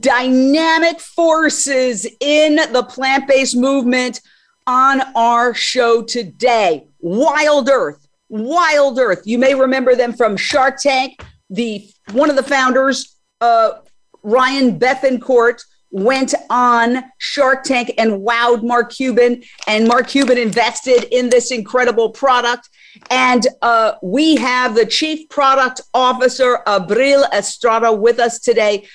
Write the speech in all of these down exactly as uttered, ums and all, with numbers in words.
dynamic forces in the plant-based movement on our show today. Wild Earth, Wild Earth. You may remember them from Shark Tank. The one of the founders, uh, Ryan Bethencourt, went on Shark Tank and wowed Mark Cuban, and Mark Cuban invested in this incredible product. And uh, we have the Chief Product Officer, Abril Estrada, with us today.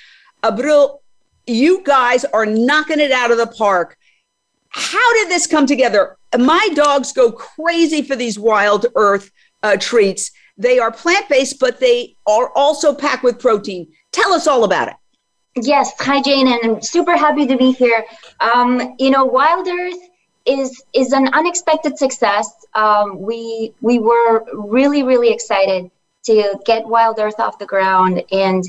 Abril, you guys are knocking it out of the park. How did this come together? My dogs go crazy for these Wild Earth uh, treats. They are plant-based, but they are also packed with protein. Tell us all about it. Yes. Hi, Jane, and I'm super happy to be here. Um, you know, Wild Earth is is an unexpected success. Um, we we were really, really excited to get Wild Earth off the ground, and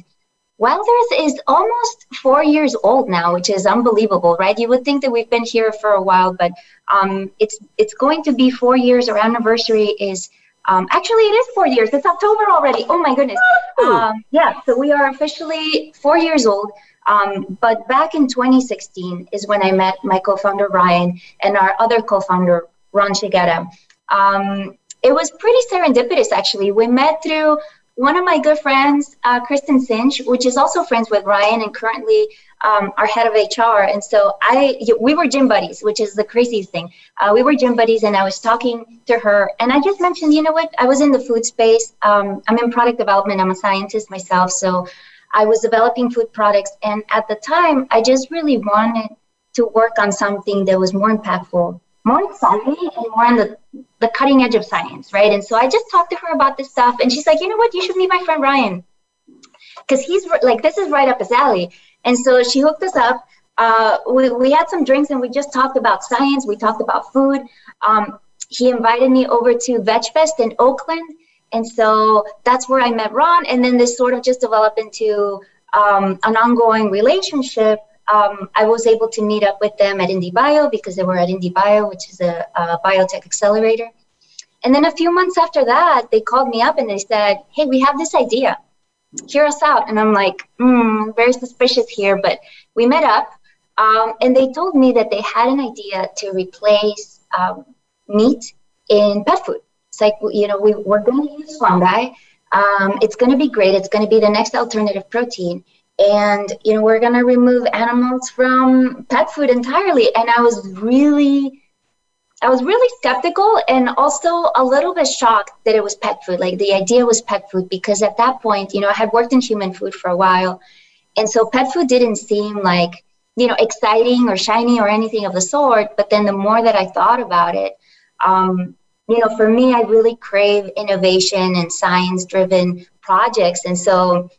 Wild Earth is almost four years old now, which is unbelievable, right? You would think that we've been here for a while, but um, it's it's going to be four years. Our anniversary is um, actually it is four years. It's October already. Oh my goodness! Um, yeah, so we are officially four years old. Um, but back in twenty sixteen is when I met my co-founder Ryan and our other co-founder Ron Shigeta. Um, it was pretty serendipitous, actually. We met through one of my good friends, uh, Kristen Sinch, which is also friends with Ryan and currently um, our head of H R. And so I, we were gym buddies, which is the craziest thing. Uh, we were gym buddies, and I was talking to her, and I just mentioned, you know what, I was in the food space. Um, I'm in product development. I'm a scientist myself. So I was developing food products. And at the time, I just really wanted to work on something that was more impactful, more exciting, and more on the, the cutting edge of science, right? And so I just talked to her about this stuff, and she's like, you know what, you should meet my friend Ryan, because he's like, this is right up his alley. And so she hooked us up. Uh, we, we had some drinks, and we just talked about science. We talked about food. Um, he invited me over to Veg Invest in Oakland, and so that's where I met Ron, and then this sort of just developed into um, an ongoing relationship. Um, I was able to meet up with them at IndieBio because they were at IndieBio, which is a, a biotech accelerator. And then a few months after that, they called me up and they said, hey, we have this idea. Hear us out. And I'm like, mm, very suspicious here. But we met up, um, and they told me that they had an idea to replace um, meat in pet food. It's like, you know, we, we're going to use fungi. Um, it's going to be great. It's going to be the next alternative protein. And, you know, we're going to remove animals from pet food entirely. And I was really, I was really skeptical and also a little bit shocked that it was pet food. Like, the idea was pet food, because at that point, you know, I had worked in human food for a while. And so pet food didn't seem like, you know, exciting or shiny or anything of the sort. But then the more that I thought about it, um, you know, for me, I really crave innovation and science-driven projects. And so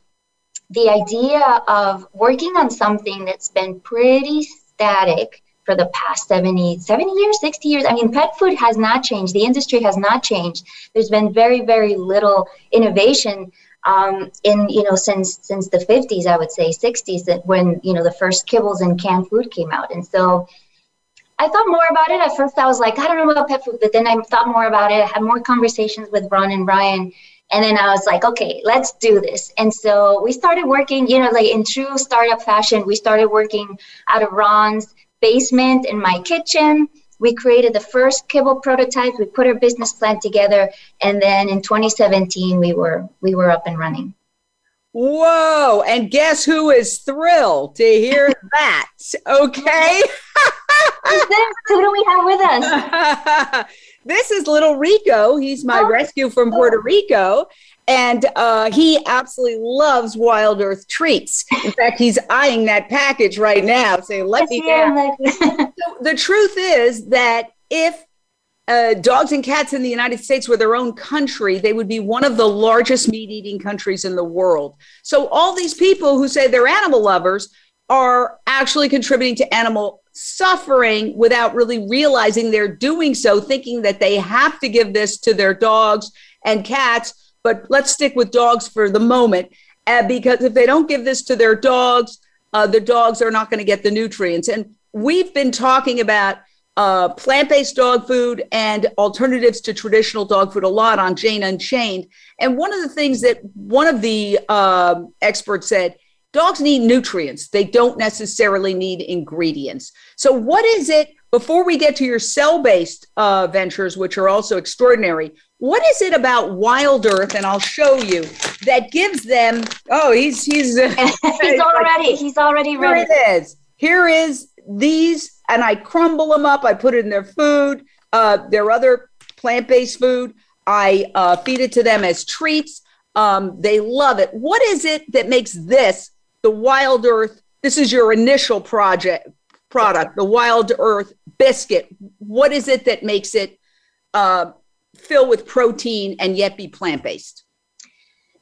the idea of working on something that's been pretty static for the past seventy, seventy years, sixty years. I mean, pet food has not changed. The industry has not changed. There's been very, very little innovation um, in, you know, since since the fifties, I would say, sixties, that when, you know, the first kibbles and canned food came out. And so I thought more about it. At first, I was like, I don't know about pet food. But then I thought more about it. I had more conversations with Ron and Ryan. And then I was like, okay, let's do this. And so we started working, you know, like in true startup fashion, we started working out of Ron's basement in my kitchen. We created the first kibble prototype. We put our business plan together. And then in twenty seventeen, we were we were up and running. Whoa. And guess who is thrilled to hear that? Okay. Who do we have with us? This is little Rico. He's my oh. rescue from Puerto Rico. And uh, he absolutely loves Wild Earth treats. In fact, he's eyeing that package right now, saying, let me down. So the truth is that if uh, dogs and cats in the United States were their own country, they would be one of the largest meat-eating countries in the world. So all these people who say they're animal lovers are actually contributing to animal suffering without really realizing they're doing so, thinking that they have to give this to their dogs and cats. But let's stick with dogs for the moment, uh, because if they don't give this to their dogs, uh, the dogs are not going to get the nutrients. And we've been talking about uh, plant-based dog food and alternatives to traditional dog food a lot on Jane Unchained. And one of the things that one of the uh, experts said, dogs need nutrients. They don't necessarily need ingredients. So what is it, before we get to your cell-based uh, ventures, which are also extraordinary, what is it about Wild Earth, and I'll show you, that gives them, oh, he's, he's, uh, he's already, like, he's already ready. Here it is. Here is these, and I crumble them up. I put it in their food, uh, their other plant-based food. I uh, feed it to them as treats. Um, they love it. What is it that makes this the Wild Earth? This is your initial project product, the Wild Earth biscuit. What is it that makes it uh, fill with protein and yet be plant-based?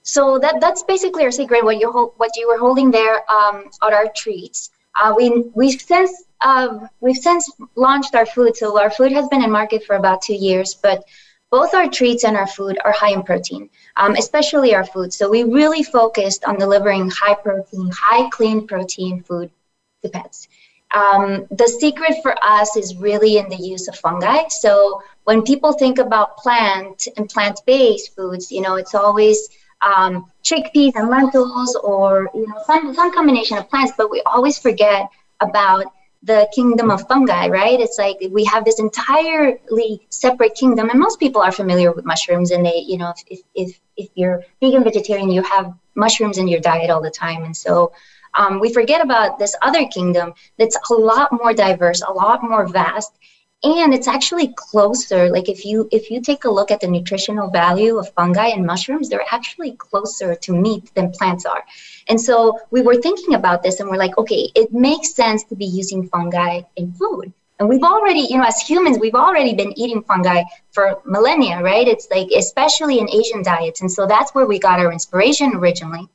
So that that's basically our secret. What you hold, what you were holding there um, are our treats. Uh, we we've since uh, we've since launched our food. So our food has been in market for about two years, but both our treats and our food are high in protein, um, especially our food. So we really focused on delivering high protein, high clean protein food to pets. Um, the secret for us is really in the use of fungi. So when people think about plant and plant-based foods, you know, it's always um, chickpeas and lentils, or, you know, some, some combination of plants, but we always forget about the kingdom of fungi, right? It's like we have this entirely separate kingdom, and most people are familiar with mushrooms, and they, you know, if if if you're vegan, vegetarian, you have mushrooms in your diet all the time, and so um, we forget about this other kingdom that's a lot more diverse, a lot more vast, and it's actually closer. Like if you if you take a look at the nutritional value of fungi and mushrooms, they're actually closer to meat than plants are. And so we were thinking about this, and we're like, okay, it makes sense to be using fungi in food. And we've already, you know, as humans, we've already been eating fungi for millennia, right? It's like, especially in Asian diets. And so that's where we got our inspiration originally.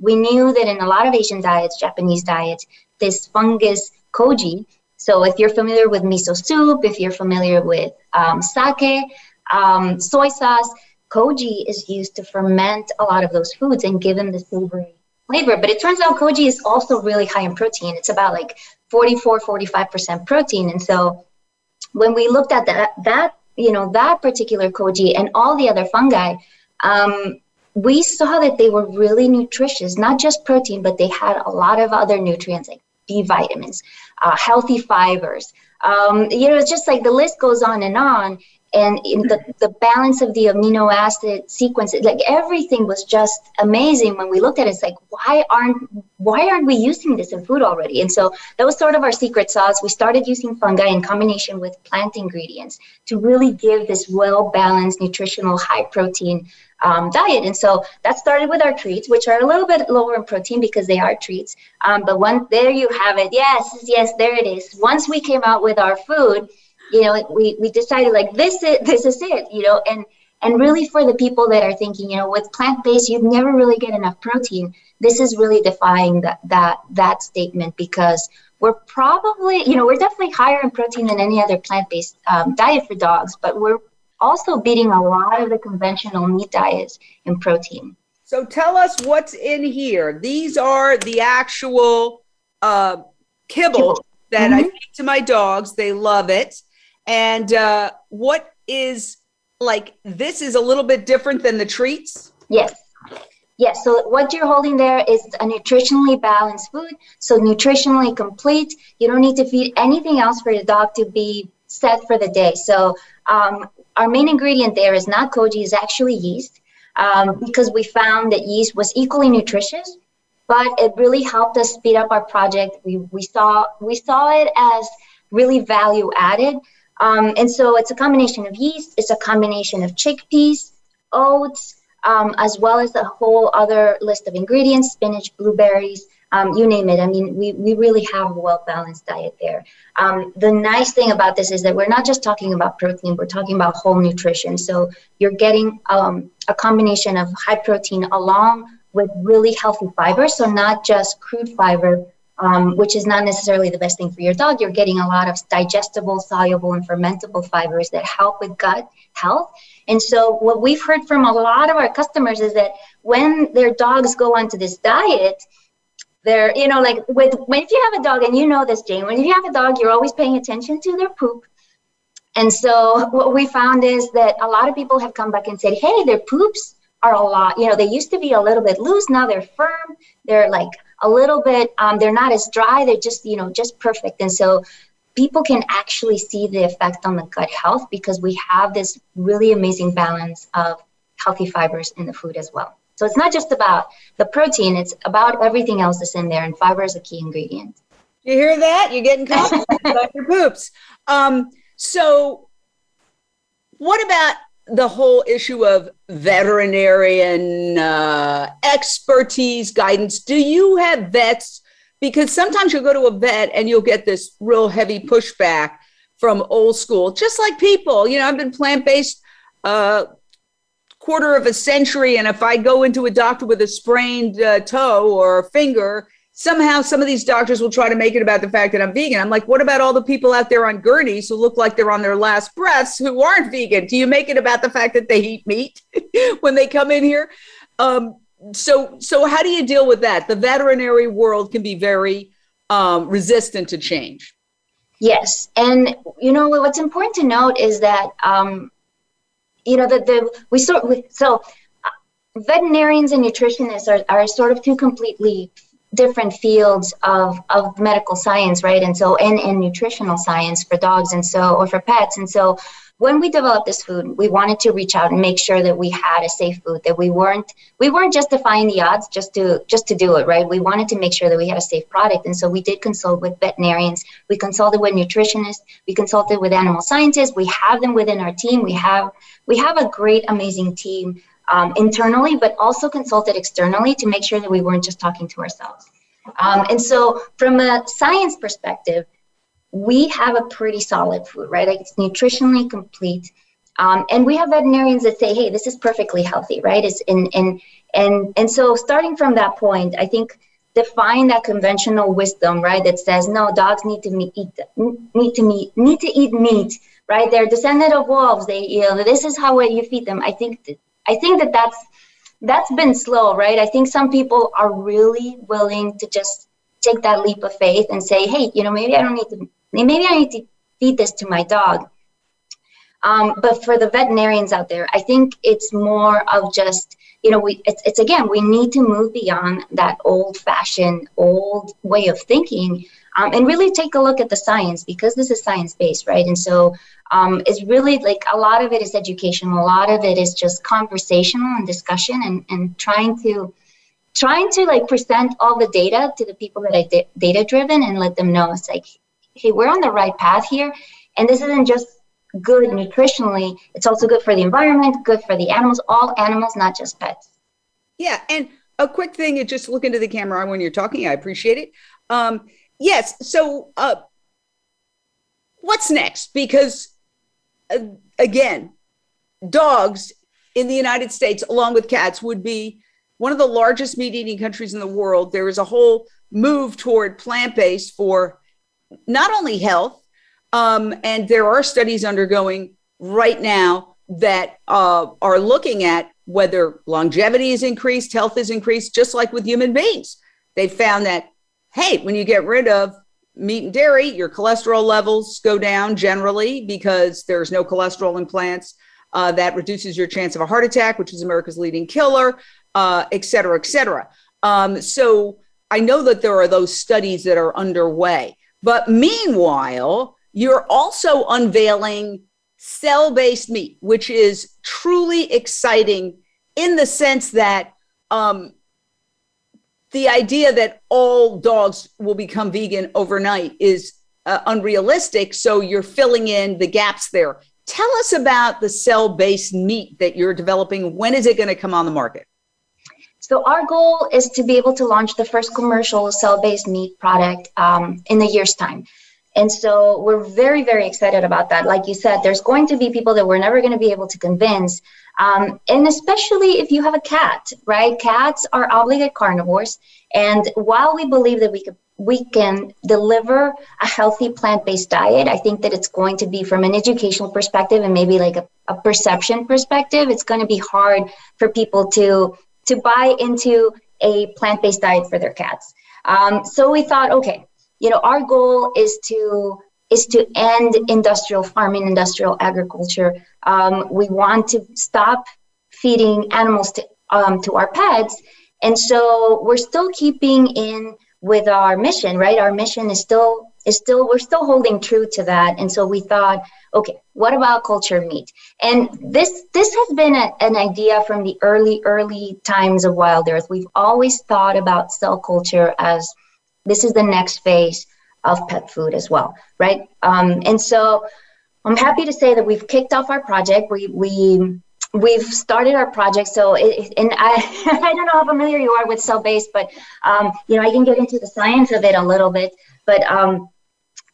We knew that in a lot of Asian diets, Japanese diets, this fungus koji, so if you're familiar with miso soup, if you're familiar with um, sake, um, soy sauce, koji is used to ferment a lot of those foods and give them the savory flavor. But it turns out koji is also really high in protein. It's about like forty-four, forty-five percent protein. And so when we looked at that, that you know, that particular koji and all the other fungi, um, we saw that they were really nutritious, not just protein, but they had a lot of other nutrients like B vitamins, uh, healthy fibers. Um, you know, it's just like the list goes on and on. And in the, the balance of the amino acid sequence, like everything was just amazing when we looked at it. It's like, why aren't, why aren't we using this in food already? And so that was sort of our secret sauce. We started using fungi in combination with plant ingredients to really give this well-balanced, nutritional, high-protein um, diet. And so that started with our treats, which are a little bit lower in protein because they are treats. Um, but one, there you have it. Yes, yes, there it is. Once we came out with our food, you know, we, we decided like this is this is it, you know, and and really for the people that are thinking, you know, with plant-based, you'd never really get enough protein. This is really defying that that that statement, because we're probably, you know, we're definitely higher in protein than any other plant-based um, diet for dogs, but we're also beating a lot of the conventional meat diets in protein. So tell us what's in here. These are the actual uh, kibble, kibble that mm-hmm. I feed to my dogs. They love it. And uh, what is, like, this is a little bit different than the treats? Yes. Yes. So what you're holding there is a nutritionally balanced food. So nutritionally complete. You don't need to feed anything else for your dog to be set for the day. So um, our main ingredient there is not koji, it's actually yeast, um, because we found that yeast was equally nutritious, but it really helped us speed up our project. We, we, saw, we saw it as really value added. Um, and so it's a combination of yeast, it's a combination of chickpeas, oats, um, as well as a whole other list of ingredients, spinach, blueberries, um, you name it. I mean, we, we really have a well-balanced diet there. Um, the nice thing about this is that we're not just talking about protein, we're talking about whole nutrition. So you're getting um, a combination of high protein along with really healthy fiber, so not just crude fiber, um, which is not necessarily the best thing for your dog. You're getting a lot of digestible, soluble, and fermentable fibers that help with gut health. And so what we've heard from a lot of our customers is that when their dogs go onto this diet, they're, you know, like with, when, if you have a dog, and you know this, Jane, when you have a dog, you're always paying attention to their poop. And so what we found is that a lot of people have come back and said, hey, their poops are a lot, you know, they used to be a little bit loose. Now they're firm. They're like a little bit, um, they're not as dry. They're just, you know, just perfect. And so people can actually see the effect on the gut health because we have this really amazing balance of healthy fibers in the food as well. So it's not just about the protein, it's about everything else that's in there, and fiber is a key ingredient. You hear that? You're getting compliments about your poops. Um, so what about the whole issue of veterinarian uh, expertise, guidance? Do you have vets? Because sometimes you'll go to a vet and you'll get this real heavy pushback from old school, just like people, you know, I've been plant-based uh, quarter of a century. And if I go into a doctor with a sprained uh, toe or finger, somehow some of these doctors will try to make it about the fact that I'm vegan. I'm like, what about all the people out there on Gurneys who look like they're on their last breaths who aren't vegan? Do you make it about the fact that they eat meat when they come in here? Um, So, so how do you deal with that? The veterinary world can be very um, resistant to change. Yes. And, you know, what's important to note is that, um, you know, that the, we sort of, so veterinarians and nutritionists are, are sort of two completely different fields of, of medical science, right? And so, and, and nutritional science for dogs and so, or for pets. And so when we developed this food, we wanted to reach out and make sure that we had a safe food, that we weren't we weren't justifying the odds just to just to do it, right? We wanted to make sure that we had a safe product. And so we did consult with veterinarians, we consulted with nutritionists, we consulted with animal scientists, we have them within our team. We have we have a great, amazing team um, internally, but also consulted externally to make sure that we weren't just talking to ourselves. Um, and so from a science perspective, we have a pretty solid food, right? Like it's nutritionally complete. Um, and we have veterinarians that say, hey, this is perfectly healthy, right? It's in, in, and, and so starting from that point, I think defying that conventional wisdom, right? That says, no, dogs need to meet, eat, need to meet, need to eat meat, right? They're descendant of wolves. They, you know, this is how you feed them. I think, that, I think that that's, that's been slow, right? I think some people are really willing to just take that leap of faith and say, hey, you know, maybe I don't need to Maybe I need to feed this to my dog. Um, but for the veterinarians out there, I think it's more of just, you know, we it's, it's again, we need to move beyond that old fashioned, old way of thinking um, and really take a look at the science, because this is science based, right? And so um, it's really like a lot of it is educational. A lot of it is just conversational and discussion and, and trying to trying to like present all the data to the people that are data driven and let them know it's like, hey, we're on the right path here. And this isn't just good nutritionally. It's also good for the environment, good for the animals, all animals, not just pets. Yeah. And a quick thing, you just look into the camera when you're talking. I appreciate it. Um, yes. So uh, what's next? Because uh, again, dogs in the United States, along with cats, would be one of the largest meat eating countries in the world. There is a whole move toward plant-based for not only health, um, and there are studies undergoing right now that uh, are looking at whether longevity is increased, health is increased, just like with human beings. They found that, hey, when you get rid of meat and dairy, your cholesterol levels go down generally because there's no cholesterol in plants. Uh, that reduces your chance of a heart attack, which is America's leading killer, uh, et cetera, et cetera. Um, so I know that there are those studies that are underway. But meanwhile, you're also unveiling cell-based meat, which is truly exciting in the sense that um, the idea that all dogs will become vegan overnight is uh, unrealistic. So you're filling in the gaps there. Tell us about the cell-based meat that you're developing. When is it going to come on the market? So our goal is to be able to launch the first commercial cell-based meat product um, in a year's time. And so we're very, very excited about that. Like you said, there's going to be people that we're never going to be able to convince. Um, and especially if you have a cat, right? Cats are obligate carnivores. And while we believe that we could, we can deliver a healthy plant-based diet, I think that it's going to be, from an educational perspective and maybe like a, a perception perspective, it's going to be hard for people to, to buy into a plant-based diet for their cats. Um, so we thought, okay, you know, our goal is to is to end industrial farming, industrial agriculture. Um, we want to stop feeding animals to, um, to our pets. And so we're still keeping in with our mission, right? Our mission is still, is still, we're still holding true to that. And so we thought, okay, what about cultured meat? And this, this has been a, an idea from the early, early times of Wild Earth. We've always thought about cell culture as this is the next phase of pet food as well, right? Um, and so I'm happy to say that we've kicked off our project. We, we, we've started our project. So, it, and I, I don't know how familiar you are with cell-based, but, um, you know, I can get into the science of it a little bit, but um,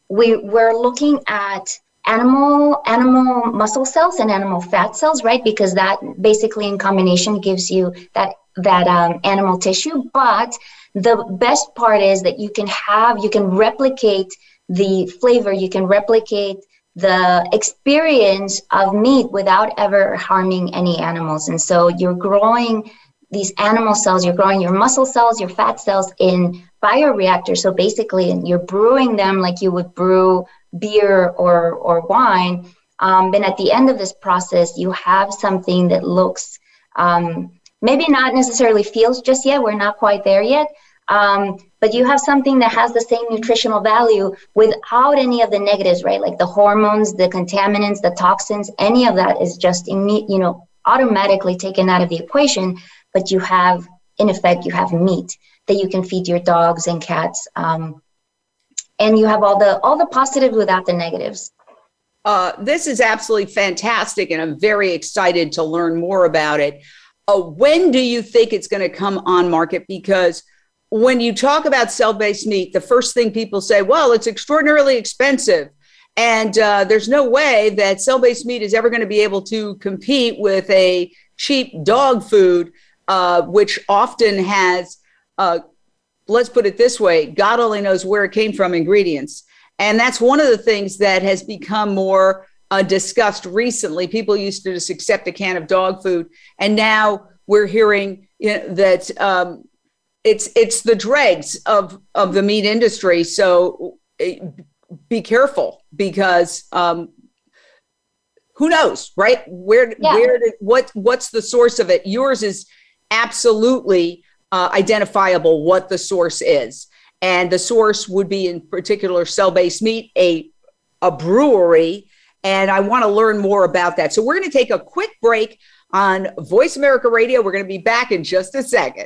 we, we're looking at animal, animal muscle cells and animal fat cells, right? Because that basically in combination gives you that, that um, animal tissue, but the best part is that you can have, you can replicate the flavor, you can replicate the experience of meat without ever harming any animals. And so you're growing these animal cells, you're growing your muscle cells, your fat cells in bioreactors. So basically you're brewing them like you would brew beer or, or wine. Um, and at the end of this process, you have something that looks, um, maybe not necessarily feels just yet, we're not quite there yet, um, but you have something that has the same nutritional value without any of the negatives, right? Like the hormones, the contaminants, the toxins, any of that is just, imme- you know, automatically taken out of the equation, but you have, in effect, you have meat that you can feed your dogs and cats, um, and you have all the, all the positives without the negatives. Uh, this is absolutely fantastic, and I'm very excited to learn more about it. Uh, when do you think it's going to come on market? Because when you talk about cell-based meat, the first thing people say, well, it's extraordinarily expensive. And uh, there's no way that cell-based meat is ever going to be able to compete with a cheap dog food, uh, which often has, uh, let's put it this way, God only knows where it came from ingredients. And that's one of the things that has become more Uh, discussed recently. People used to just accept a can of dog food, and now we're hearing, you know, that um, it's it's the dregs of of the meat industry. So be careful, because um, who knows, right? Where yeah. where did, what what's the source of it? Yours is absolutely uh, identifiable what the source is, and the source would be in particular cell-based meat, a a brewery. And I want to learn more about that. So we're going to take a quick break on Voice America Radio. We're going to be back in just a second.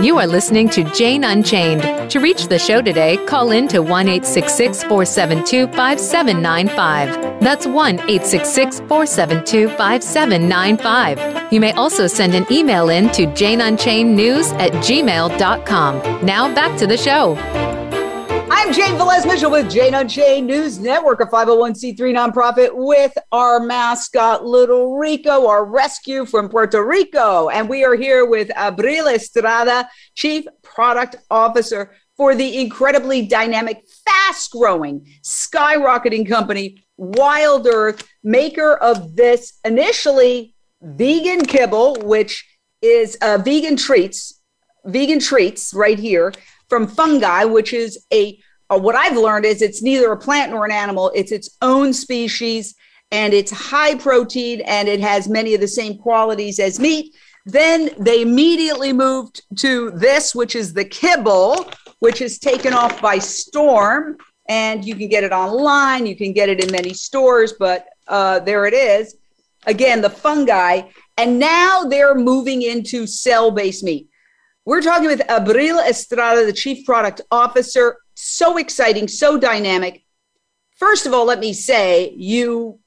You are listening to Jane Unchained. To reach the show today, call in to one eight six six, four seven two, five seven nine five. That's one eight six six, four seven two, five seven nine five. You may also send an email in to jane unchained news at gmail dot com. Now back to the show. I'm Jane Velez-Mitchell with Jane Unchained News Network, a five oh one c three nonprofit with our mascot, Little Rico, our rescue from Puerto Rico. And we are here with Abril Estrada, Chief Product Officer for the incredibly dynamic, fast-growing, skyrocketing company, Wild Earth, maker of this initially vegan kibble, which is uh, vegan treats, vegan treats right here, from fungi, which is a, uh, what I've learned is it's neither a plant nor an animal. It's its own species, and it's high protein, and it has many of the same qualities as meat. Then they immediately moved to this, which is the kibble, which is taken off by storm, and you can get it online. You can get it in many stores, but uh, there it is. Again, the fungi, and now they're moving into cell-based meat. We're talking with Abril Estrada, the Chief Product Officer. So exciting, so dynamic. First of all, let me say you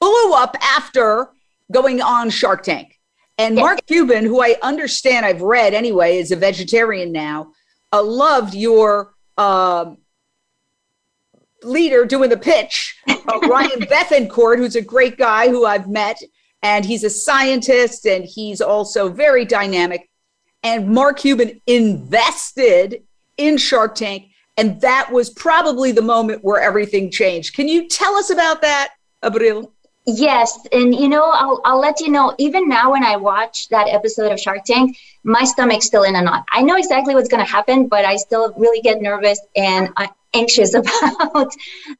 blew up after going on Shark Tank. And yes. Mark Cuban, who I understand I've read anyway, is a vegetarian now, uh, loved your uh, leader doing the pitch, uh, Ryan Bethencourt, who's a great guy who I've met. And he's a scientist, and he's also very dynamic. And Mark Cuban invested in Shark Tank, and that was probably the moment where everything changed. Can you tell us about that, Abril? Yes, and you know, I'll, I'll let you know, even now when I watch that episode of Shark Tank, my stomach's still in a knot. I know exactly what's going to happen, but I still really get nervous and I, anxious about,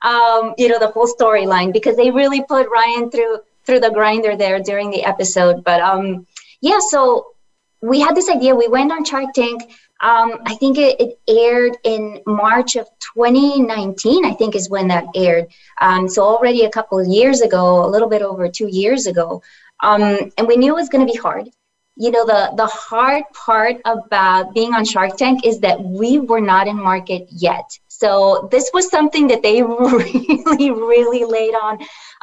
um, you know, the whole storyline, because they really put Ryan through through the grinder there during the episode. But um, yeah, so... we had this idea. We went on Shark Tank. Um, I think it, it aired in March of twenty nineteen, I think is when that aired. Um, so already a couple of years ago, a little bit over two years ago. Um, and we knew it was going to be hard. You know, the, the hard part about being on Shark Tank is that we were not in market yet. So this was something that they really, really laid on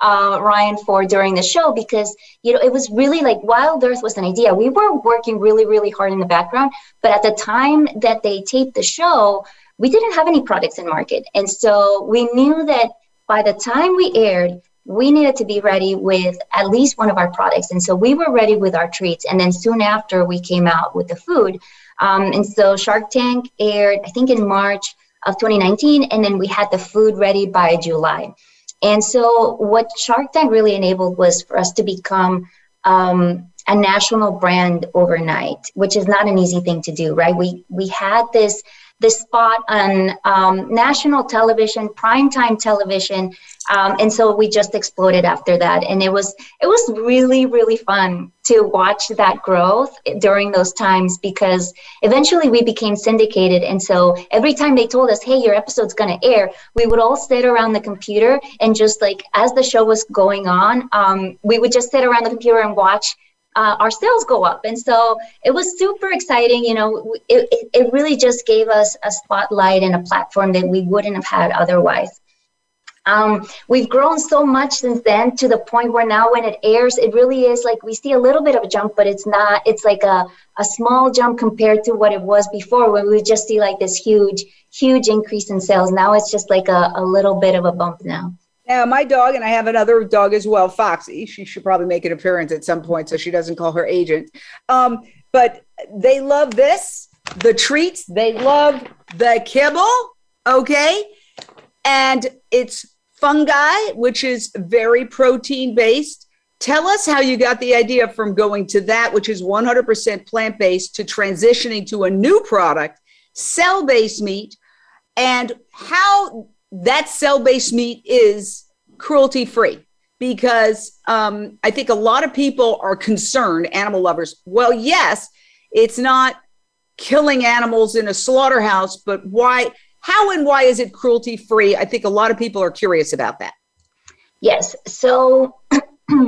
uh, Ryan for during the show, because, you know, it was really like Wild Earth was an idea. We were working really, really hard in the background. But at the time that they taped the show, we didn't have any products in market. And so we knew that by the time we aired, we needed to be ready with at least one of our products. And so we were ready with our treats. And then soon after, we came out with the food. Um, and so Shark Tank aired, I think, in March of twenty nineteen. And then we had the food ready by July. And so what Shark Tank really enabled was for us to become um, a national brand overnight, which is not an easy thing to do, right? We, we had this... the spot on um, national television, primetime television. Um, and so we just exploded after that. And it was it was really, really fun to watch that growth during those times, because eventually we became syndicated. And so every time they told us, hey, your episode's going to air, we would all sit around the computer and just like as the show was going on, um, we would just sit around the computer and watch Uh, our sales go up. And so it was super exciting. You know, it, it, it really just gave us a spotlight and a platform that we wouldn't have had otherwise. Um, we've grown so much since then, to the point where now when it airs, it really is like we see a little bit of a jump, but it's not, it's like a, a small jump compared to what it was before, where we just see like this huge, huge increase in sales. Now it's just like a, a little bit of a bump now. Now, my dog, and I have another dog as well, Foxy. She should probably make an appearance at some point so she doesn't call her agent. Um, but they love this, the treats. They love the kibble, okay? and it's fungi, which is very protein-based. Tell us how you got the idea from going to that, which is one hundred percent plant-based, to transitioning to a new product, cell-based meat, and how that cell-based meat is cruelty-free. Because um, I think a lot of people are concerned, animal lovers. Well, yes, it's not killing animals in a slaughterhouse, but why, how and why is it cruelty-free? I think a lot of people are curious about that. Yes, so,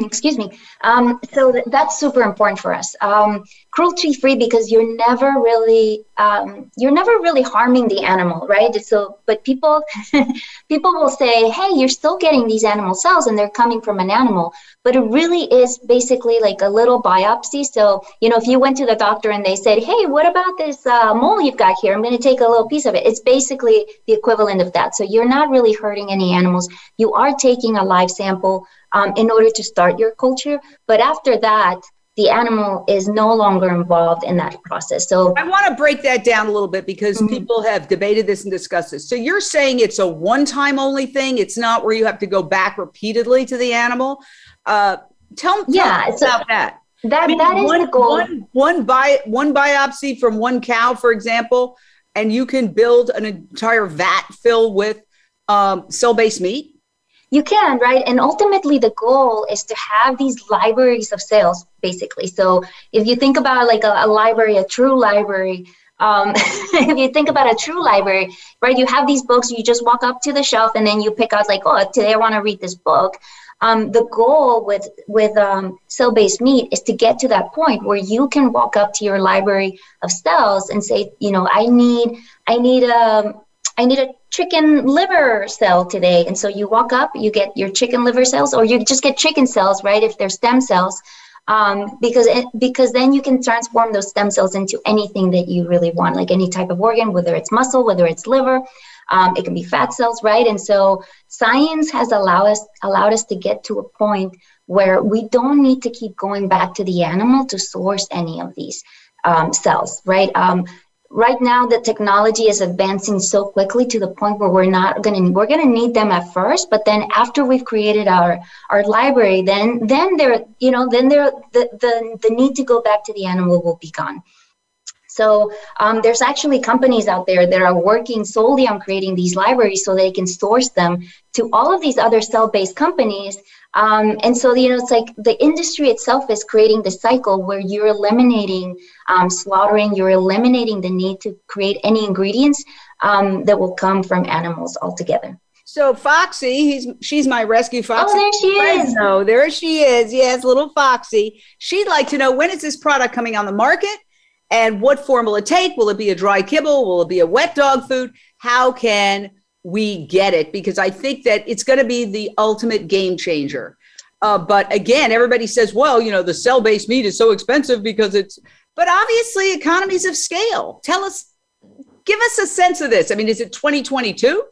excuse me. Um, so th- that's super important for us. Um, cruelty-free, because you're never really, um, you're never really harming the animal, right? So, but people, people will say, hey, you're still getting these animal cells and they're coming from an animal, but it really is basically like a little biopsy. So, you know, if you went to the doctor and they said, hey, what about this uh, mole you've got here? I'm going to take a little piece of it. It's basically the equivalent of that. So you're not really hurting any animals. You are taking a live sample um, in order to start your culture. But after that, the animal is no longer involved in that process. So I want to break that down a little bit, because mm-hmm. people have debated this and discussed this. So you're saying it's a one-time only thing. It's not where you have to go back repeatedly to the animal. Uh, tell me yeah, about so that. That, I mean, that is one, the goal. One, one, bi- one biopsy from one cow, for example, and you can build an entire vat filled with um, cell-based meat. You can, right? And ultimately the goal is to have these libraries of cells, basically. So if you think about like a, a library, a true library, um, if you think about a true library, right? You have these books, you just walk up to the shelf and then you pick out like, oh, today I want to read this book. Um, the goal with, with um, cell-based meat is to get to that point where you can walk up to your library of cells and say, you know, I need, I need a, I need a, chicken liver cell today. And so you walk up, you get your chicken liver cells, or you just get chicken cells, right? If they're stem cells, um, because, it, because then you can transform those stem cells into anything that you really want, like any type of organ, whether it's muscle, whether it's liver, um, it can be fat cells, right? And so science has allowed us, allowed us to get to a point where we don't need to keep going back to the animal to source any of these um, cells, right? Um, Right now, the technology is advancing so quickly to the point where we're not going to, we're going to need them at first, but then after we've created our, our library, then, then there, you know, then there, the, the, the need to go back to the animal will be gone. So um, there's actually companies out there that are working solely on creating these libraries so they can source them to all of these other cell-based companies. Um, and so, you know, it's like the industry itself is creating the cycle where you're eliminating um, slaughtering, you're eliminating the need to create any ingredients um, that will come from animals altogether. So Foxy, he's, she's my rescue Foxy. Oh, there she is. Oh, there she is. Yes, little Foxy. She'd like to know, when is this product coming on the market and what form will it take? Will it be a dry kibble? Will it be a wet dog food? How can we get it? Because I think that it's going to be the ultimate game changer. Uh, but again, everybody says, well, you know, the cell-based meat is so expensive because it's, but obviously economies of scale. Tell us, give us a sense of this. I mean, is it twenty twenty-two?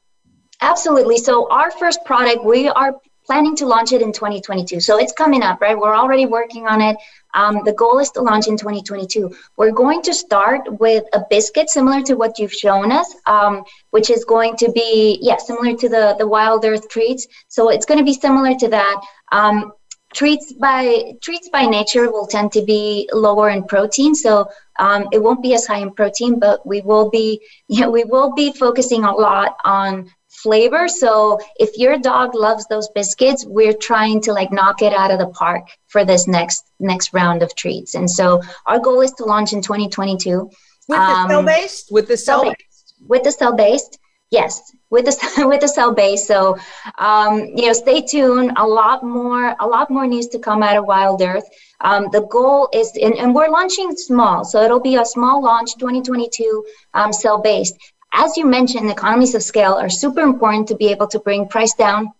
Absolutely. So our first product, we are planning to launch it in twenty twenty-two. So it's coming up, right? We're already working on it. Um, the goal is to launch in twenty twenty-two. We're going to start with a biscuit similar to what you've shown us, um, which is going to be, yeah, similar to the, the Wild Earth treats. So it's going to be similar to that. Um, treats by treats by nature will tend to be lower in protein. So um, it won't be as high in protein, but we will be, yeah, we will be focusing a lot on flavor. So if your dog loves those biscuits, we're trying to like knock it out of the park for this next next round of treats. And so our goal is to launch in twenty twenty-two. With um, the cell-based? With the cell-based? cell-based. With the cell-based, yes. With the with the cell-based. So, um, you know, stay tuned. A lot more, a lot more news to come out of Wild Earth. Um, the goal is, and, and we're launching small. So it'll be a small launch, twenty twenty-two, um, cell-based. As you mentioned, economies of scale are super important to be able to bring price down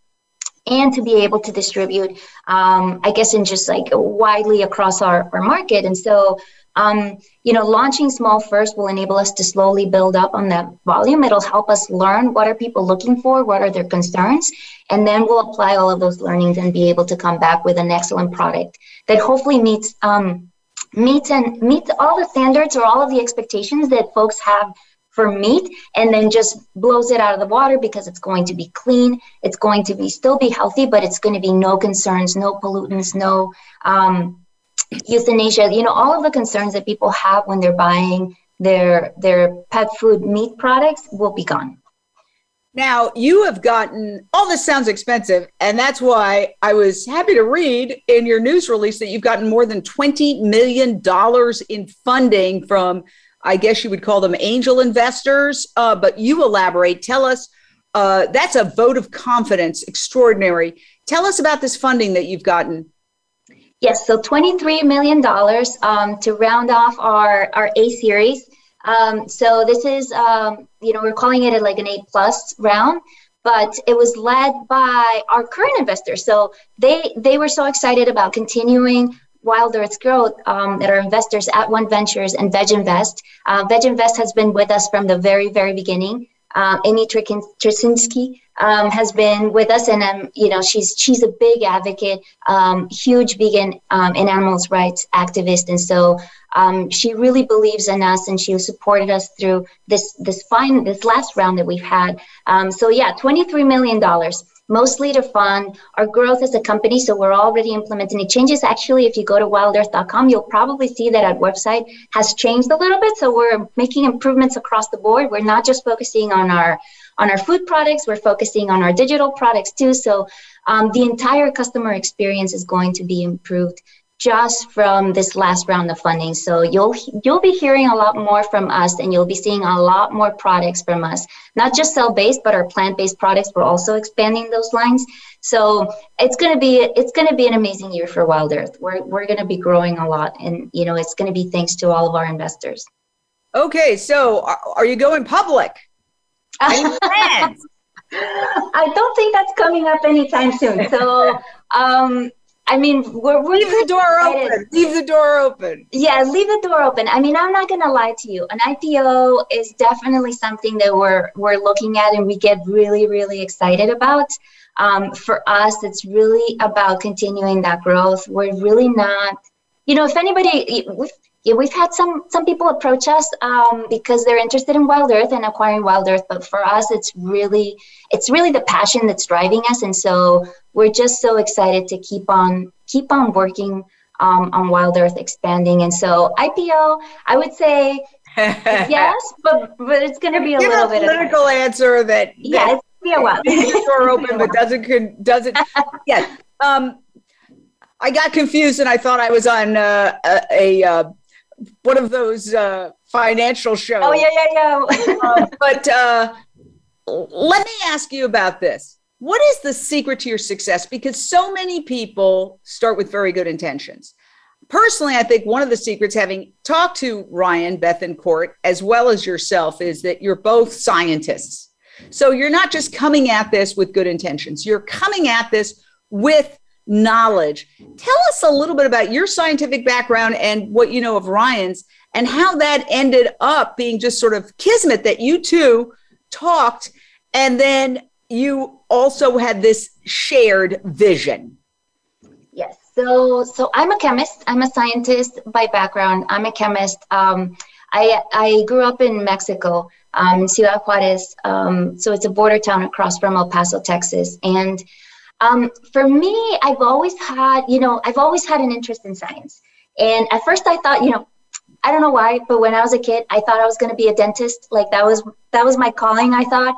and to be able to distribute, um, I guess, in just like widely across our, our market. And so, um, you know, launching small first will enable us to slowly build up on that volume. It'll help us learn what are people looking for, what are their concerns, and then we'll apply all of those learnings and be able to come back with an excellent product that hopefully meets um, meets and meets all the standards or all of the expectations that folks have for meat, and then just blows it out of the water, because it's going to be clean, it's going to be still be healthy, but it's going to be no concerns, no pollutants, no um, euthanasia, you know, all of the concerns that people have when they're buying their their pet food meat products will be gone. Now, you have gotten, all this sounds expensive, and that's why I was happy to read in your news release that you've gotten more than twenty million dollars in funding from, I guess you would call them angel investors, uh, but you elaborate. Tell us, uh, that's a vote of confidence, extraordinary. Tell us about this funding that you've gotten. Yes, so twenty-three million dollars um, to round off our, our A-series. Um, so this is, um, you know, we're calling it a, like an A-plus round, but it was led by our current investors. So they they were so excited about continuing Wild Earth's growth um, that our investors at One Ventures and Veg Invest. Uh, Veg Invest has been with us from the very, very beginning. Um, Amy Trikins Trisinski um, has been with us, and um, you know, she's she's a big advocate, um, huge vegan um, and animal rights activist, and so um, she really believes in us, and she supported us through this this fine this last round that we've had. Um, so yeah, twenty-three million dollars, mostly to fund our growth as a company. So we're already implementing changes. Actually, if you go to wild earth dot com, you'll probably see that our website has changed a little bit. So we're making improvements across the board. We're not just focusing on our on our food products, we're focusing on our digital products too. So um, the entire customer experience is going to be improved just from this last round of funding. So you'll you'll be hearing a lot more from us, and you'll be seeing a lot more products from us, not just cell-based, but our plant-based products. We're also expanding those lines. So it's gonna be it's gonna be an amazing year for Wild Earth. We're we're gonna be growing a lot, and you know, it's gonna be thanks to all of our investors. Okay, so are, are you going public? Are you friends? I don't think that's coming up anytime soon. So um I mean, we're, we're leave the door open. Leave the door open. Yeah, leave the door open. I mean, I'm not going to lie to you. An I P O is definitely something that we're we're looking at, and we get really, really excited about. Um, for us, it's really about continuing that growth. We're really not, you know, if anybody, we've, yeah, we've had some some people approach us um, because they're interested in Wild Earth and acquiring Wild Earth. But for us, it's really it's really the passion that's driving us, and so we're just so excited to keep on keep on working um, on Wild Earth expanding. And so I P O, I would say yes, but but it's going to be a Give little a bit political of answer that, that yeah, it's going to be a while. The door open, but doesn't doesn't yes. Um, I got confused, and I thought I was on uh, a. a uh, one of those uh, financial shows. Oh, yeah, yeah, yeah. uh, but uh, let me ask you about this. What is the secret to your success? Because so many people start with very good intentions. Personally, I think one of the secrets, having talked to Ryan Bethencourt as well as yourself, is that you're both scientists. So you're not just coming at this with good intentions. You're coming at this with knowledge. Tell us a little bit about your scientific background and what you know of Ryan's, and how that ended up being just sort of kismet that you two talked, and then you also had this shared vision. Yes. So, so I'm a chemist. I'm a scientist by background. I'm a chemist. Um, I I grew up in Mexico, um, Ciudad Juarez. Um, so it's a border town across from El Paso, Texas, and Um, for me, I've always had, you know, I've always had an interest in science. And at first I thought, you know, I don't know why, but when I was a kid, I thought I was going to be a dentist. Like that was, that was my calling, I thought.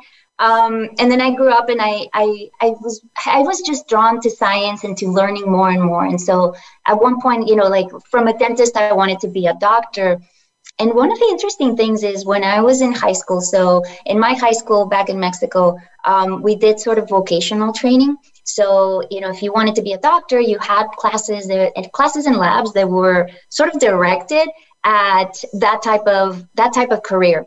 Um, and then I grew up, and I, I, I was, I was just drawn to science and to learning more and more. And so at one point, you know, like from a dentist, I wanted to be a doctor. And one of the interesting things is when I was in high school, so in my high school back in Mexico, um, we did sort of vocational training. So, you know, if you wanted to be a doctor, you had classes and classes and labs that were sort of directed at that type of that type of career.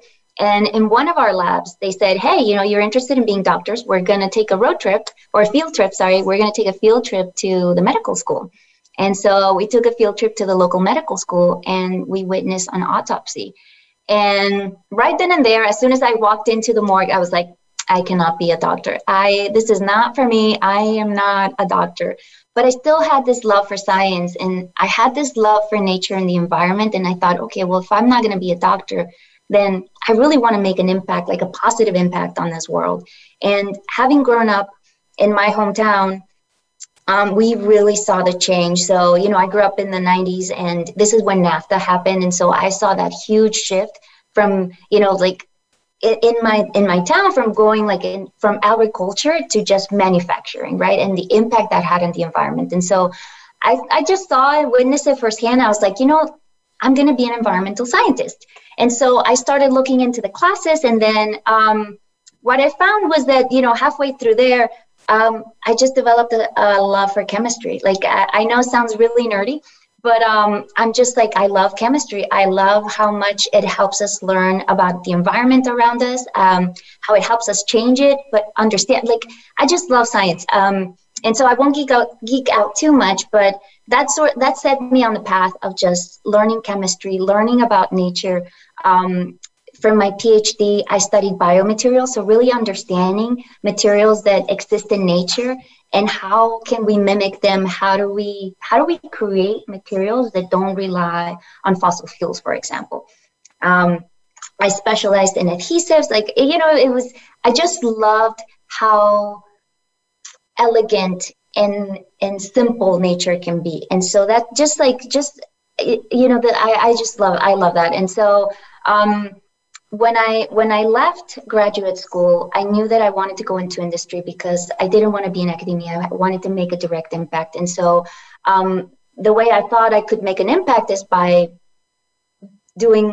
And in one of our labs, they said, hey, you know, you're interested in being doctors. We're going to take a road trip or a field trip. Sorry, we're going to take a field trip to the medical school. And so we took a field trip to the local medical school, and we witnessed an autopsy. And right then and there, as soon as I walked into the morgue, I was like, I cannot be a doctor. I this is not for me. I am not a doctor. But I still had this love for science, and I had this love for nature and the environment. And I thought, okay, well, if I'm not going to be a doctor, then I really want to make an impact, like a positive impact on this world. And having grown up in my hometown, um, we really saw the change. So, you know, I grew up in the nineties, and this is when NAFTA happened. And so I saw that huge shift from, you know, like in my in my town, from going like in, from agriculture to just manufacturing, right? And the impact that had on the environment. And so I, I just saw and witnessed it firsthand. I was like, you know, I'm going to be an environmental scientist. And so I started looking into the classes. And then um, what I found was that, you know, halfway through there, um, I just developed a, a love for chemistry. Like, I, I know it sounds really nerdy, but um, I'm just like, I love chemistry. I love how much it helps us learn about the environment around us, um, how it helps us change it, but understand, like, I just love science. Um, and so I won't geek out, geek out too much, but that sort that set me on the path of just learning chemistry, learning about nature. Um, for my PhD, I studied biomaterials, so really understanding materials that exist in nature and how can we mimic them. How do we how do we create materials that don't rely on fossil fuels, for example? Um, I specialized in adhesives. Like, you know, it was I just loved how elegant and and simple nature can be. And so that just like just you know that I, I just love I love that. And so um when I when I left graduate school, I knew that I wanted to go into industry because I didn't want to be in academia. I wanted to make a direct impact. And so um the way I thought I could make an impact is by doing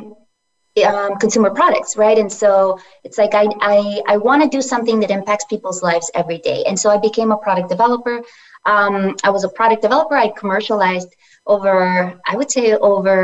Um, consumer products, right? And so it's like I I, I want to do something that impacts people's lives every day. And so I became a product developer. Um, I was a product developer. I commercialized over, I would say, over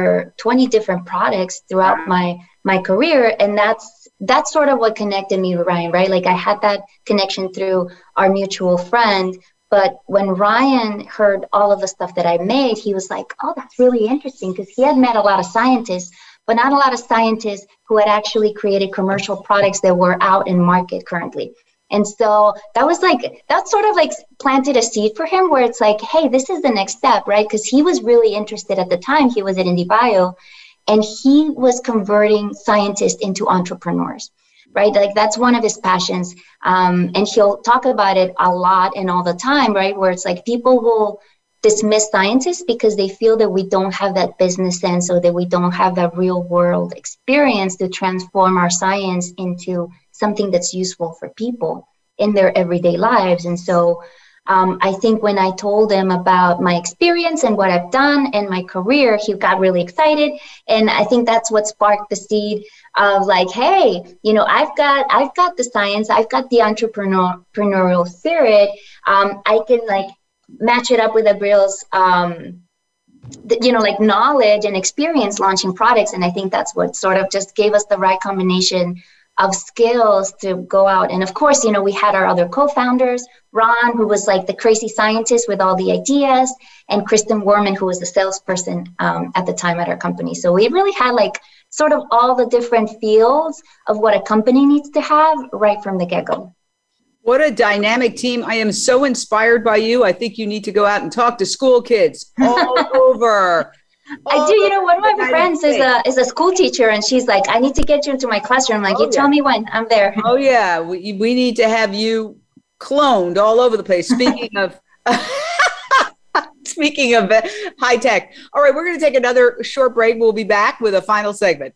twenty different products throughout my my career. And that's that's sort of what connected me with Ryan, right? Like, I had that connection through our mutual friend. But when Ryan heard all of the stuff that I made, he was like, "Oh, that's really interesting," because he had met a lot of scientists, but not a lot of scientists who had actually created commercial products that were out in market currently. And so that was like, that sort of like planted a seed for him where it's like, hey, this is the next step, right? Because he was really interested at the time. He was at IndieBio, and he was converting scientists into entrepreneurs, right? Like, that's one of his passions. Um, and he'll talk about it a lot and all the time, right? Where it's like people will dismiss scientists because they feel that we don't have that business sense, or that we don't have that real world experience to transform our science into something that's useful for people in their everyday lives. And so um, I think when I told him about my experience and what I've done and my career, he got really excited. And I think that's what sparked the seed of like, hey, you know, I've got, I've got the science, I've got the entrepreneurial spirit. Um, I can like match it up with Abril's, um, th- you know, like knowledge and experience launching products. And I think that's what sort of just gave us the right combination of skills to go out. And of course, you know, we had our other co-founders, Ron, who was like the crazy scientist with all the ideas, and Kristen Worman, who was the salesperson um, at the time at our company. So we really had like sort of all the different fields of what a company needs to have right from the get-go. What a dynamic team. I am so inspired by you. I think you need to go out and talk to school kids all over. All I do. You know, one of my United friends States. is a is a school teacher, and she's like, I need to get you into my classroom. Like, oh, you yeah. tell me when, I'm there. Oh, yeah. We, we need to have you cloned all over the place. Speaking of speaking of high tech. All right, we're going to take another short break. We'll be back with a final segment.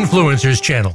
Influencers Channel.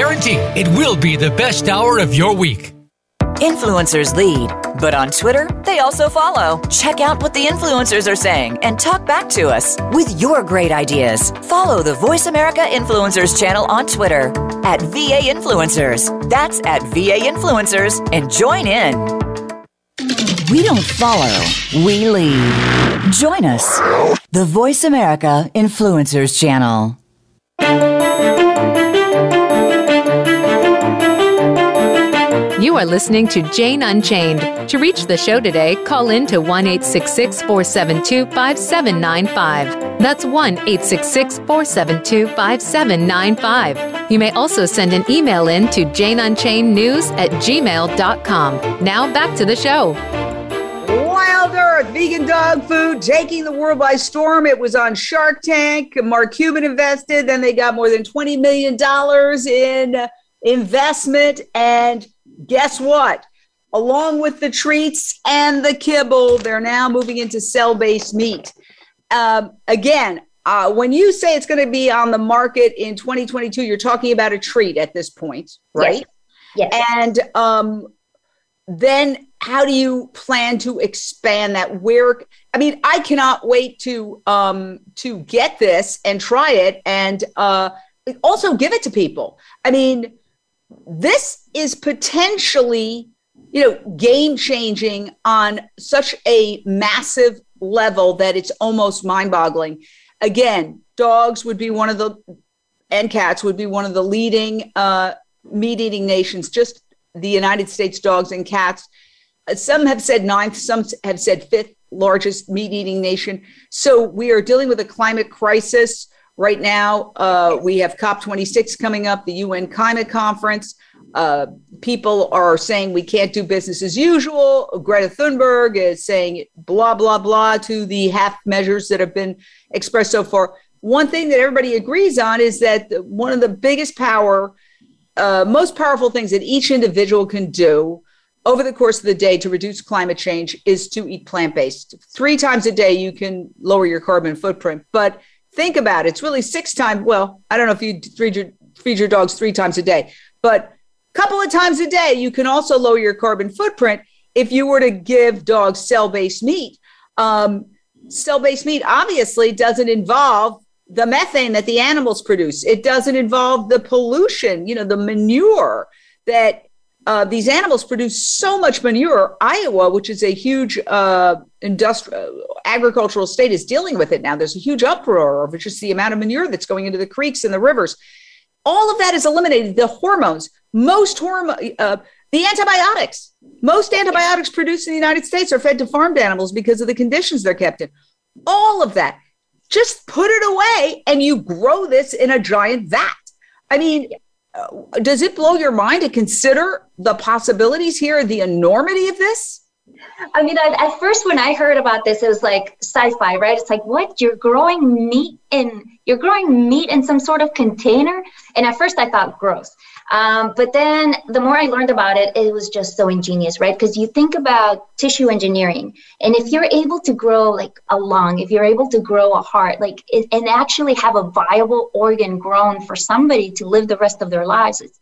Guaranteed, it will be the best hour of your week. Influencers lead, but on Twitter, they also follow. Check out what the influencers are saying and talk back to us with your great ideas. Follow the Voice America Influencers channel on Twitter at V A Influencers. That's at V A Influencers, and join in. We don't follow, we lead. Join us, the Voice America Influencers channel. You are listening to Jane Unchained. To reach the show today, call in to one eight six six, four seven two, five seven nine five. That's one eight six six, four seven two, five seven nine five. You may also send an email in to jane unchained news at gmail dot com. Now back to the show. Wild Earth, vegan dog food, taking the world by storm. It was on Shark Tank. Mark Cuban invested. Then they got more than twenty million dollars in investment, and guess what? Along with the treats and the kibble, they're now moving into cell-based meat. Um, again, uh, when you say it's going to be on the market in twenty twenty-two, you're talking about a treat at this point, right? Yes. Yes. And um, then how do you plan to expand that? Where, I mean, I cannot wait to um, to get this and try it, and uh, also give it to people. I mean, this is potentially, you know, game changing on such a massive level that it's almost mind boggling. Again, dogs would be one of the, and cats would be one of the leading uh, meat eating nations, just the United States dogs and cats. Some have said ninth, some have said fifth largest meat eating nation. So we are dealing with a climate crisis. Right now, uh, we have COP twenty-six coming up, the U N climate conference. Uh, people are saying we can't do business as usual. Greta Thunberg is saying blah, blah, blah to the half measures that have been expressed so far. One thing that everybody agrees on is that one of the biggest power, uh, most powerful things that each individual can do over the course of the day to reduce climate change is to eat plant-based. Three times a day, you can lower your carbon footprint, but think about it. It's really six times. Well, I don't know if you feed your, feed your dogs three times a day, but a couple of times a day, you can also lower your carbon footprint if you were to give dogs cell-based meat. Um, cell-based meat obviously doesn't involve the methane that the animals produce. It doesn't involve the pollution, you know, the manure that uh, these animals produce. So much manure. Iowa, which is a huge uh, industrial agricultural state, is dealing with it now. There's a huge uproar over just the amount of manure that's going into the creeks and the rivers. All of that is eliminated. The hormones, most hormone, uh, the antibiotics, most antibiotics produced in the United States are fed to farmed animals because of the conditions they're kept in. All of that, just put it away and you grow this in a giant vat. I mean, does it blow your mind to consider the possibilities here, the enormity of this? I mean, I, at first when I heard about this, it was like sci-fi, right? It's like, what? You're growing meat in, you're growing meat in some sort of container? And at first I thought gross. Um, but then the more I learned about it, it was just so ingenious, right? Because you think about tissue engineering, and if you're able to grow like a lung, if you're able to grow a heart, like it, and actually have a viable organ grown for somebody to live the rest of their lives, it's,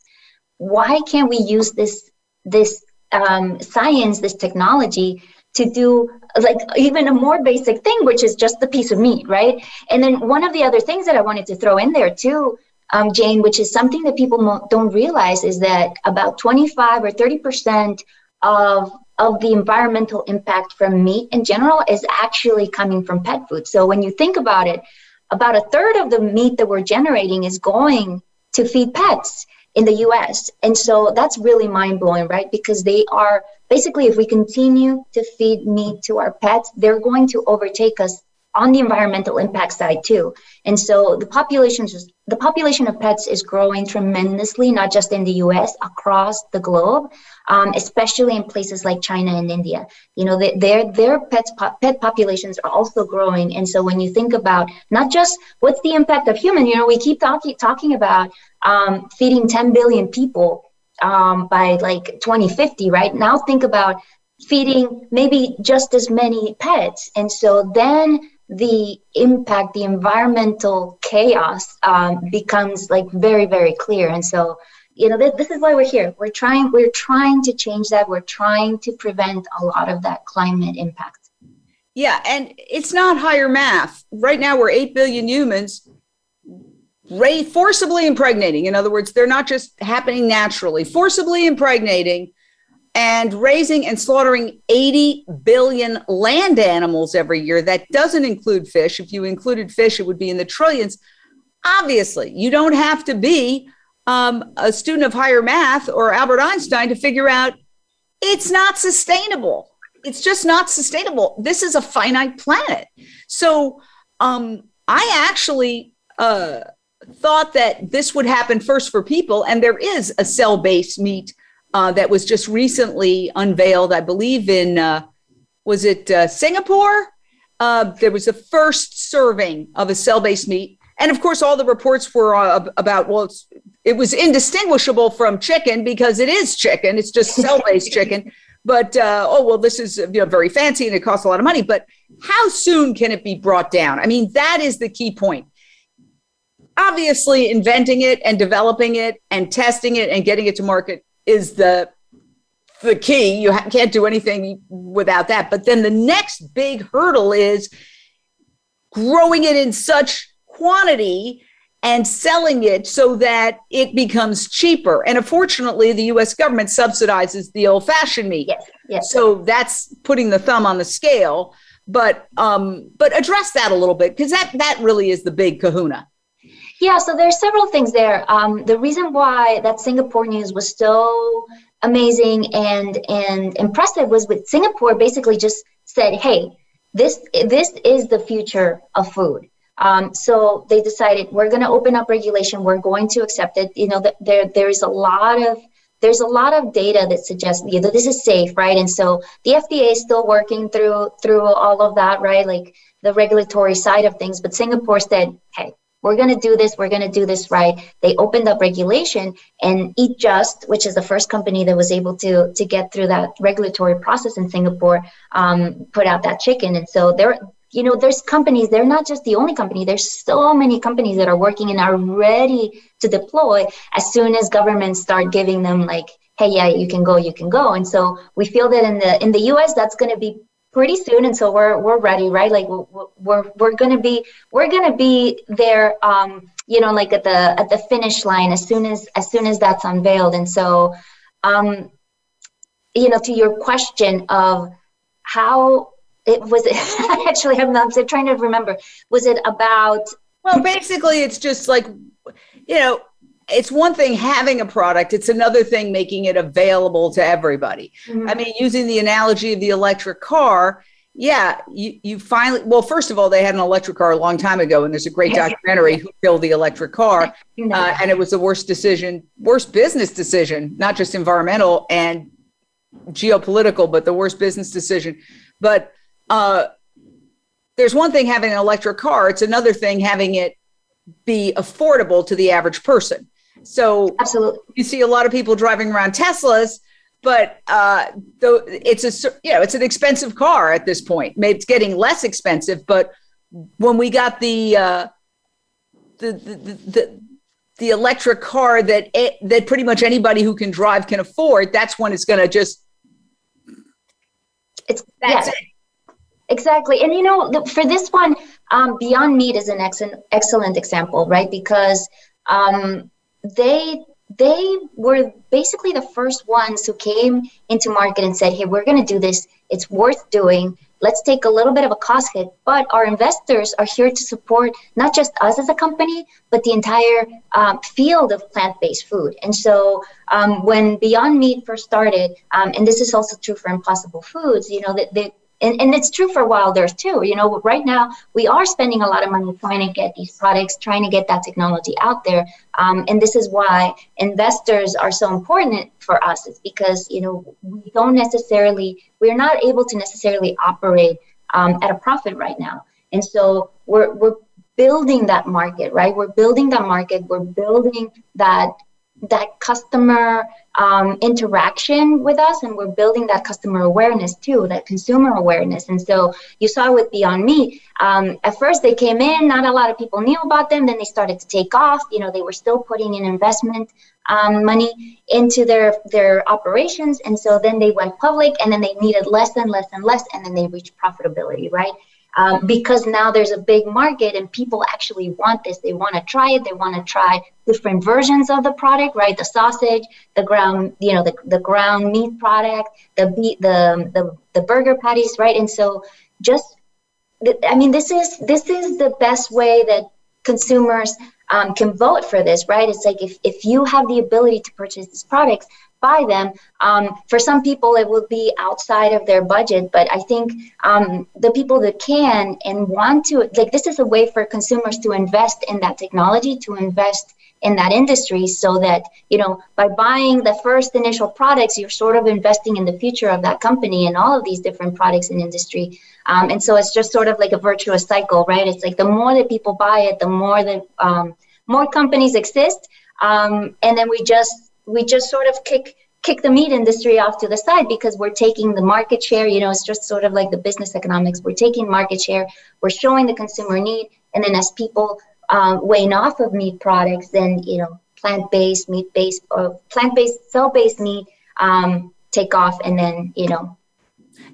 why can't we use this, this, Um, science, this technology to do like even a more basic thing, which is just the piece of meat, right? And then one of the other things that I wanted to throw in there too, um, Jane, which is something that people mo- don't realize, is that about twenty-five or thirty percent of of the environmental impact from meat in general is actually coming from pet food. So when you think about it, about a third of the meat that we're generating is going to feed pets in the U S. And so that's really mind-blowing, right? Because they are basically, if we continue to feed meat to our pets, they're going to overtake us on the environmental impact side too. And so the population, the population of pets is growing tremendously, not just in the U S, across the globe, um, especially in places like China and India. You know, they, their their pets, pet populations are also growing. And so when you think about not just what's the impact of human, you know, we keep talking talking about um, feeding ten billion people um, by like twenty fifty, right? Now think about feeding maybe just as many pets. And so then the impact, the environmental chaos um, becomes like very, very clear. And so, you know, th- this is why we're here. We're trying, we're trying to change that. We're trying to prevent a lot of that climate impact. Yeah. And it's not higher math. Right now we're eight billion humans forcibly impregnating. In other words, they're not just happening naturally, forcibly impregnating and raising and slaughtering eighty billion land animals every year. That doesn't include fish. If you included fish, it would be in the trillions. Obviously, you don't have to be um, a student of higher math or Albert Einstein to figure out it's not sustainable. It's just not sustainable. This is a finite planet. So um, I actually uh, thought that this would happen first for people, and there is a cell-based meat Uh, that was just recently unveiled, I believe in, uh, was it uh, Singapore? Uh, there was the first serving of a cell-based meat. And of course, all the reports were uh, about, well, it's, it was indistinguishable from chicken because it is chicken. It's just cell-based chicken. But, uh, oh, well, this is, you know, very fancy and it costs a lot of money. But how soon can it be brought down? I mean, that is the key point. Obviously, inventing it and developing it and testing it and getting it to market is the the key. You ha- can't do anything without that. But then the next big hurdle is growing it in such quantity and selling it so that it becomes cheaper. And unfortunately, the U S government subsidizes the old-fashioned meat. Yes, yes. So that's putting the thumb on the scale. But um, but address that a little bit, because that, that really is the big kahuna. Yeah, so there's several things there. Um, the reason why that Singapore news was so amazing and and impressive was with Singapore basically just said, hey, this this is the future of food. Um, so they decided we're going to open up regulation. We're going to accept it. You know, there there is a lot of there's a lot of data that suggests you know, this is safe, right? And so the F D A is still working through through all of that, right? Like the regulatory side of things. But Singapore said, hey, we're going to do this. We're going to do this right. They opened up regulation, and Eat Just, which is the first company that was able to to get through that regulatory process in Singapore, um, put out that chicken. And so there, you know, there's companies. They're not just the only company. There's so many companies that are working and are ready to deploy as soon as governments start giving them like, hey, yeah, you can go, you can go. And so we feel that in the in the U S, that's going to be pretty soon, and so we're we're ready, right? Like we're we're, we're gonna be we're gonna be there, um, you know, like at the at the finish line as soon as as soon as that's unveiled. And so, um, you know, to your question of how it was, it, actually, I'm not I'm trying to remember. Was it about? Well, basically, it's just like, you know, it's one thing having a product. It's another thing making it available to everybody. Mm-hmm. I mean, using the analogy of the electric car, yeah, you, you finally, well, first of all, they had an electric car a long time ago, and there's a great documentary, Who Killed the Electric Car, uh, and it was the worst decision, worst business decision, not just environmental and geopolitical, but the worst business decision. But uh, there's one thing having an electric car. It's another thing having it be affordable to the average person. So absolutely, you see a lot of people driving around Teslas, but uh, though it's a you know it's an expensive car at this point. Maybe it's getting less expensive, but when we got the uh, the, the, the the electric car that it, that pretty much anybody who can drive can afford, that's when it's going to just it's that's yeah. it. Exactly. And, you know, the, for this one, um, Beyond Meat is an ex- excellent example, right? Because um, they they were basically the first ones who came into market and said, hey, we're going to do this. It's worth doing. Let's take a little bit of a cost hit. But our investors are here to support not just us as a company, but the entire um, field of plant-based food. And so um, when Beyond Meat first started, um, and this is also true for Impossible Foods, you know, that they, they And, and it's true for Wild Earth too. You know, right now we are spending a lot of money trying to get these products, trying to get that technology out there. Um, and this is why investors are so important for us. It's because, you know, we don't necessarily, we're not able to necessarily operate um, at a profit right now. And so we're, we're building that market, right? We're building that market. We're building that that customer um, interaction with us, and we're building that customer awareness too, that consumer awareness. And so you saw with Beyond Meat, um, at first they came in, not a lot of people knew about them, then they started to take off. You know, they were still putting in investment um, money into their, their operations, and so then they went public, and then they needed less and less and less, and then they reached profitability, right? Um, because now there's a big market and people actually want this. They want to try it. They want to try different versions of the product, right? The sausage, the ground, you know, the, the ground meat product, the beef, the, the the burger patties, right? And so, just, I mean, this is this is the best way that consumers um, can vote for this, right? It's like if if you have the ability to purchase these products, buy them. Um, for some people, it will be outside of their budget, but I think um, the people that can and want to, like, this is a way for consumers to invest in that technology, to invest in that industry, so that, you know, by buying the first initial products, you're sort of investing in the future of that company and all of these different products and industry. Um, and so it's just sort of like a virtuous cycle, right? It's like the more that people buy it, the more that um, more companies exist, um, and then we just we just sort of kick kick the meat industry off to the side because we're taking the market share. You know, it's just sort of like the business economics. We're taking market share. We're showing the consumer need. And then as people um, wane off of meat products, then, you know, plant-based, meat-based, or plant-based, cell-based meat um, take off. And then, you know.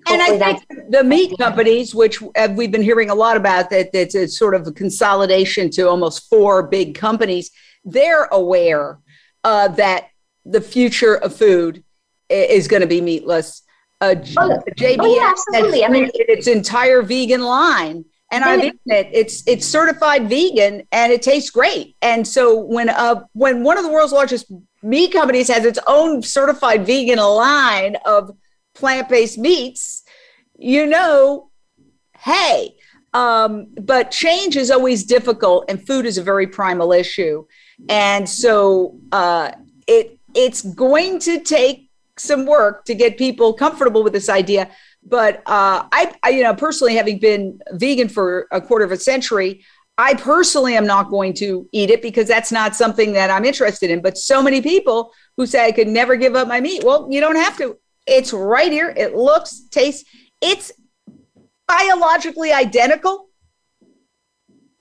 And I think the meat companies, which we've been hearing a lot about, that it's a sort of a consolidation to almost four big companies, they're aware uh, that the future of food is going to be meatless. Uh, oh, J B S oh, yeah, absolutely. I mean, its entire vegan line, and I've eaten it. It's it's certified vegan, and it tastes great. And so when uh when one of the world's largest meat companies has its own certified vegan line of plant-based meats, you know, hey. Um, but change is always difficult, and food is a very primal issue, and so uh, it. It's going to take some work to get people comfortable with this idea. But uh, I, I, you know, personally, having been vegan for a quarter of a century, I personally am not going to eat it because that's not something that I'm interested in. But so many people who say I could never give up my meat. Well, you don't have to. It's right here. It looks, tastes. It's biologically identical.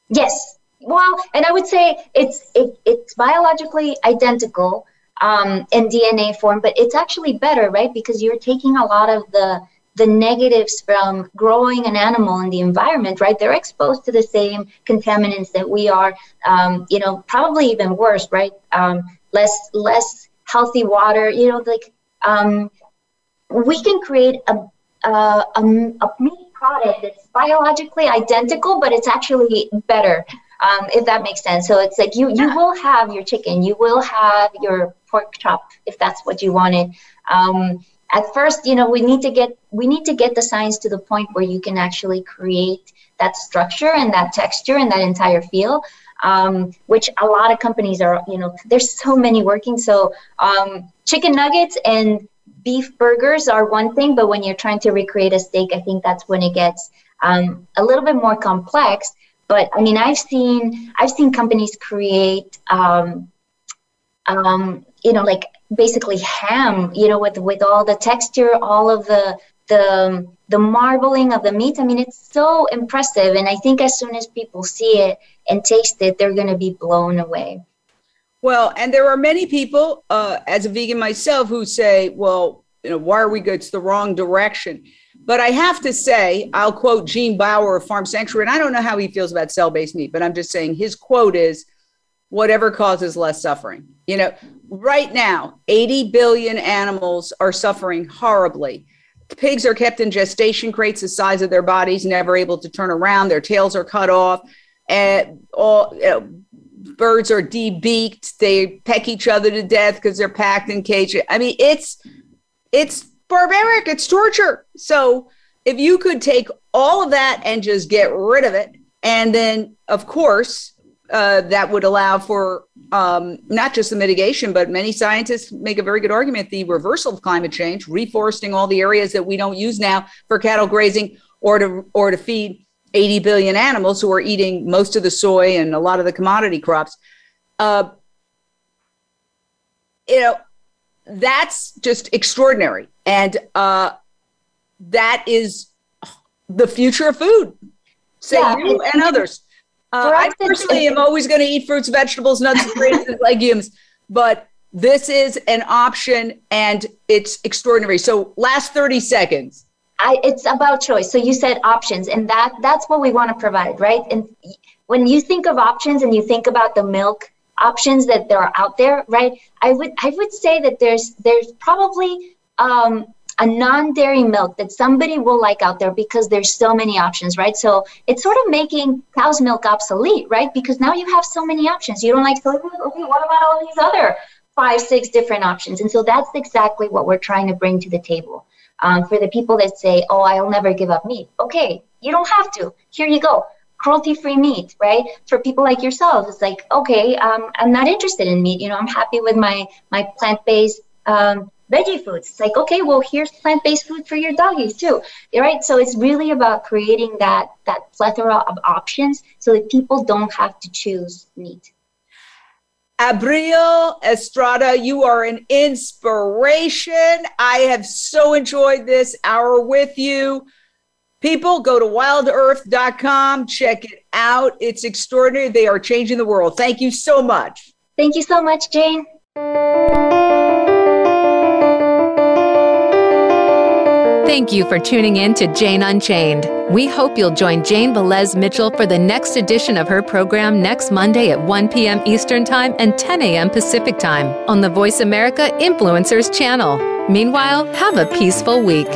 Yes. Well, and I would say it's it, it's biologically identical. Um, in D N A form, but it's actually better, right? Because you're taking a lot of the the negatives from growing an animal in the environment, right? They're exposed to the same contaminants that we are, um, you know, probably even worse, right? Um, less less healthy water, you know, like um, we can create a a, a a meat product that's biologically identical, but it's actually better. Um, if that makes sense. So it's like you, you yeah. will have your chicken, you will have your pork chop if that's what you wanted. Um, at first, you know, we need to get we need to get the science to the point where you can actually create that structure and that texture and that entire feel, um, which a lot of companies are, you know, there's so many working. So um, chicken nuggets and beef burgers are one thing, but when you're trying to recreate a steak, I think that's when it gets um, a little bit more complex. But I mean, I've seen I've seen companies create, um, um, you know, like basically ham, you know, with with all the texture, all of the the the marbling of the meat. I mean, it's so impressive, and I think as soon as people see it and taste it, they're going to be blown away. Well, and there are many people, uh, as a vegan myself, who say, "Well, you know, why are we going? It's the wrong direction." But I have to say, I'll quote Gene Bauer of Farm Sanctuary, and I don't know how he feels about cell-based meat, but I'm just saying his quote is, whatever causes less suffering. You know, right now, eighty billion animals are suffering horribly. Pigs are kept in gestation crates the size of their bodies, never able to turn around. Their tails are cut off. And all, you know, birds are de-beaked. They peck each other to death because they're packed in cages. I mean, it's it's... barbaric, it's torture. So if you could take all of that and just get rid of it, and then, of course, uh, that would allow for um, not just the mitigation, but many scientists make a very good argument, the reversal of climate change, reforesting all the areas that we don't use now for cattle grazing or to or to feed eighty billion animals who are eating most of the soy and a lot of the commodity crops. Uh, you know, that's just extraordinary. And uh, that is the future of food, say yeah, you and others. Uh, I personally am always going to eat fruits, vegetables, nuts, grains, and legumes, but this is an option and it's extraordinary. So last thirty seconds. I, it's about choice. So you said options, and that that's what we want to provide, right? And when you think of options and you think about the milk options that there are out there, right? I would I would say that there's there's probably um, a non-dairy milk that somebody will like out there because there's so many options, right? So it's sort of making cow's milk obsolete, right? Because now you have so many options. You don't like soy milk? Okay, what about all these other five, six different options? And so that's exactly what we're trying to bring to the table. Um, for the people that say, oh, I'll never give up meat. Okay, you don't have to. Here you go. Cruelty-free meat, right? For people like yourself, it's like, okay, um, I'm not interested in meat. You know, I'm happy with my, my plant-based um, veggie foods. It's like, okay, well, here's plant-based food for your doggies too, right? So it's really about creating that, that plethora of options so that people don't have to choose meat. Abril Estrada, you are an inspiration. I have so enjoyed this hour with you. People, go to wild earth dot com. Check it out. It's extraordinary. They are changing the world. Thank you so much. Thank you so much, Jane. Thank you for tuning in to Jane Unchained. We hope you'll join Jane Velez-Mitchell for the next edition of her program next Monday at one p.m. Eastern Time and ten a.m. Pacific Time on the Voice America Influencers Channel. Meanwhile, have a peaceful week.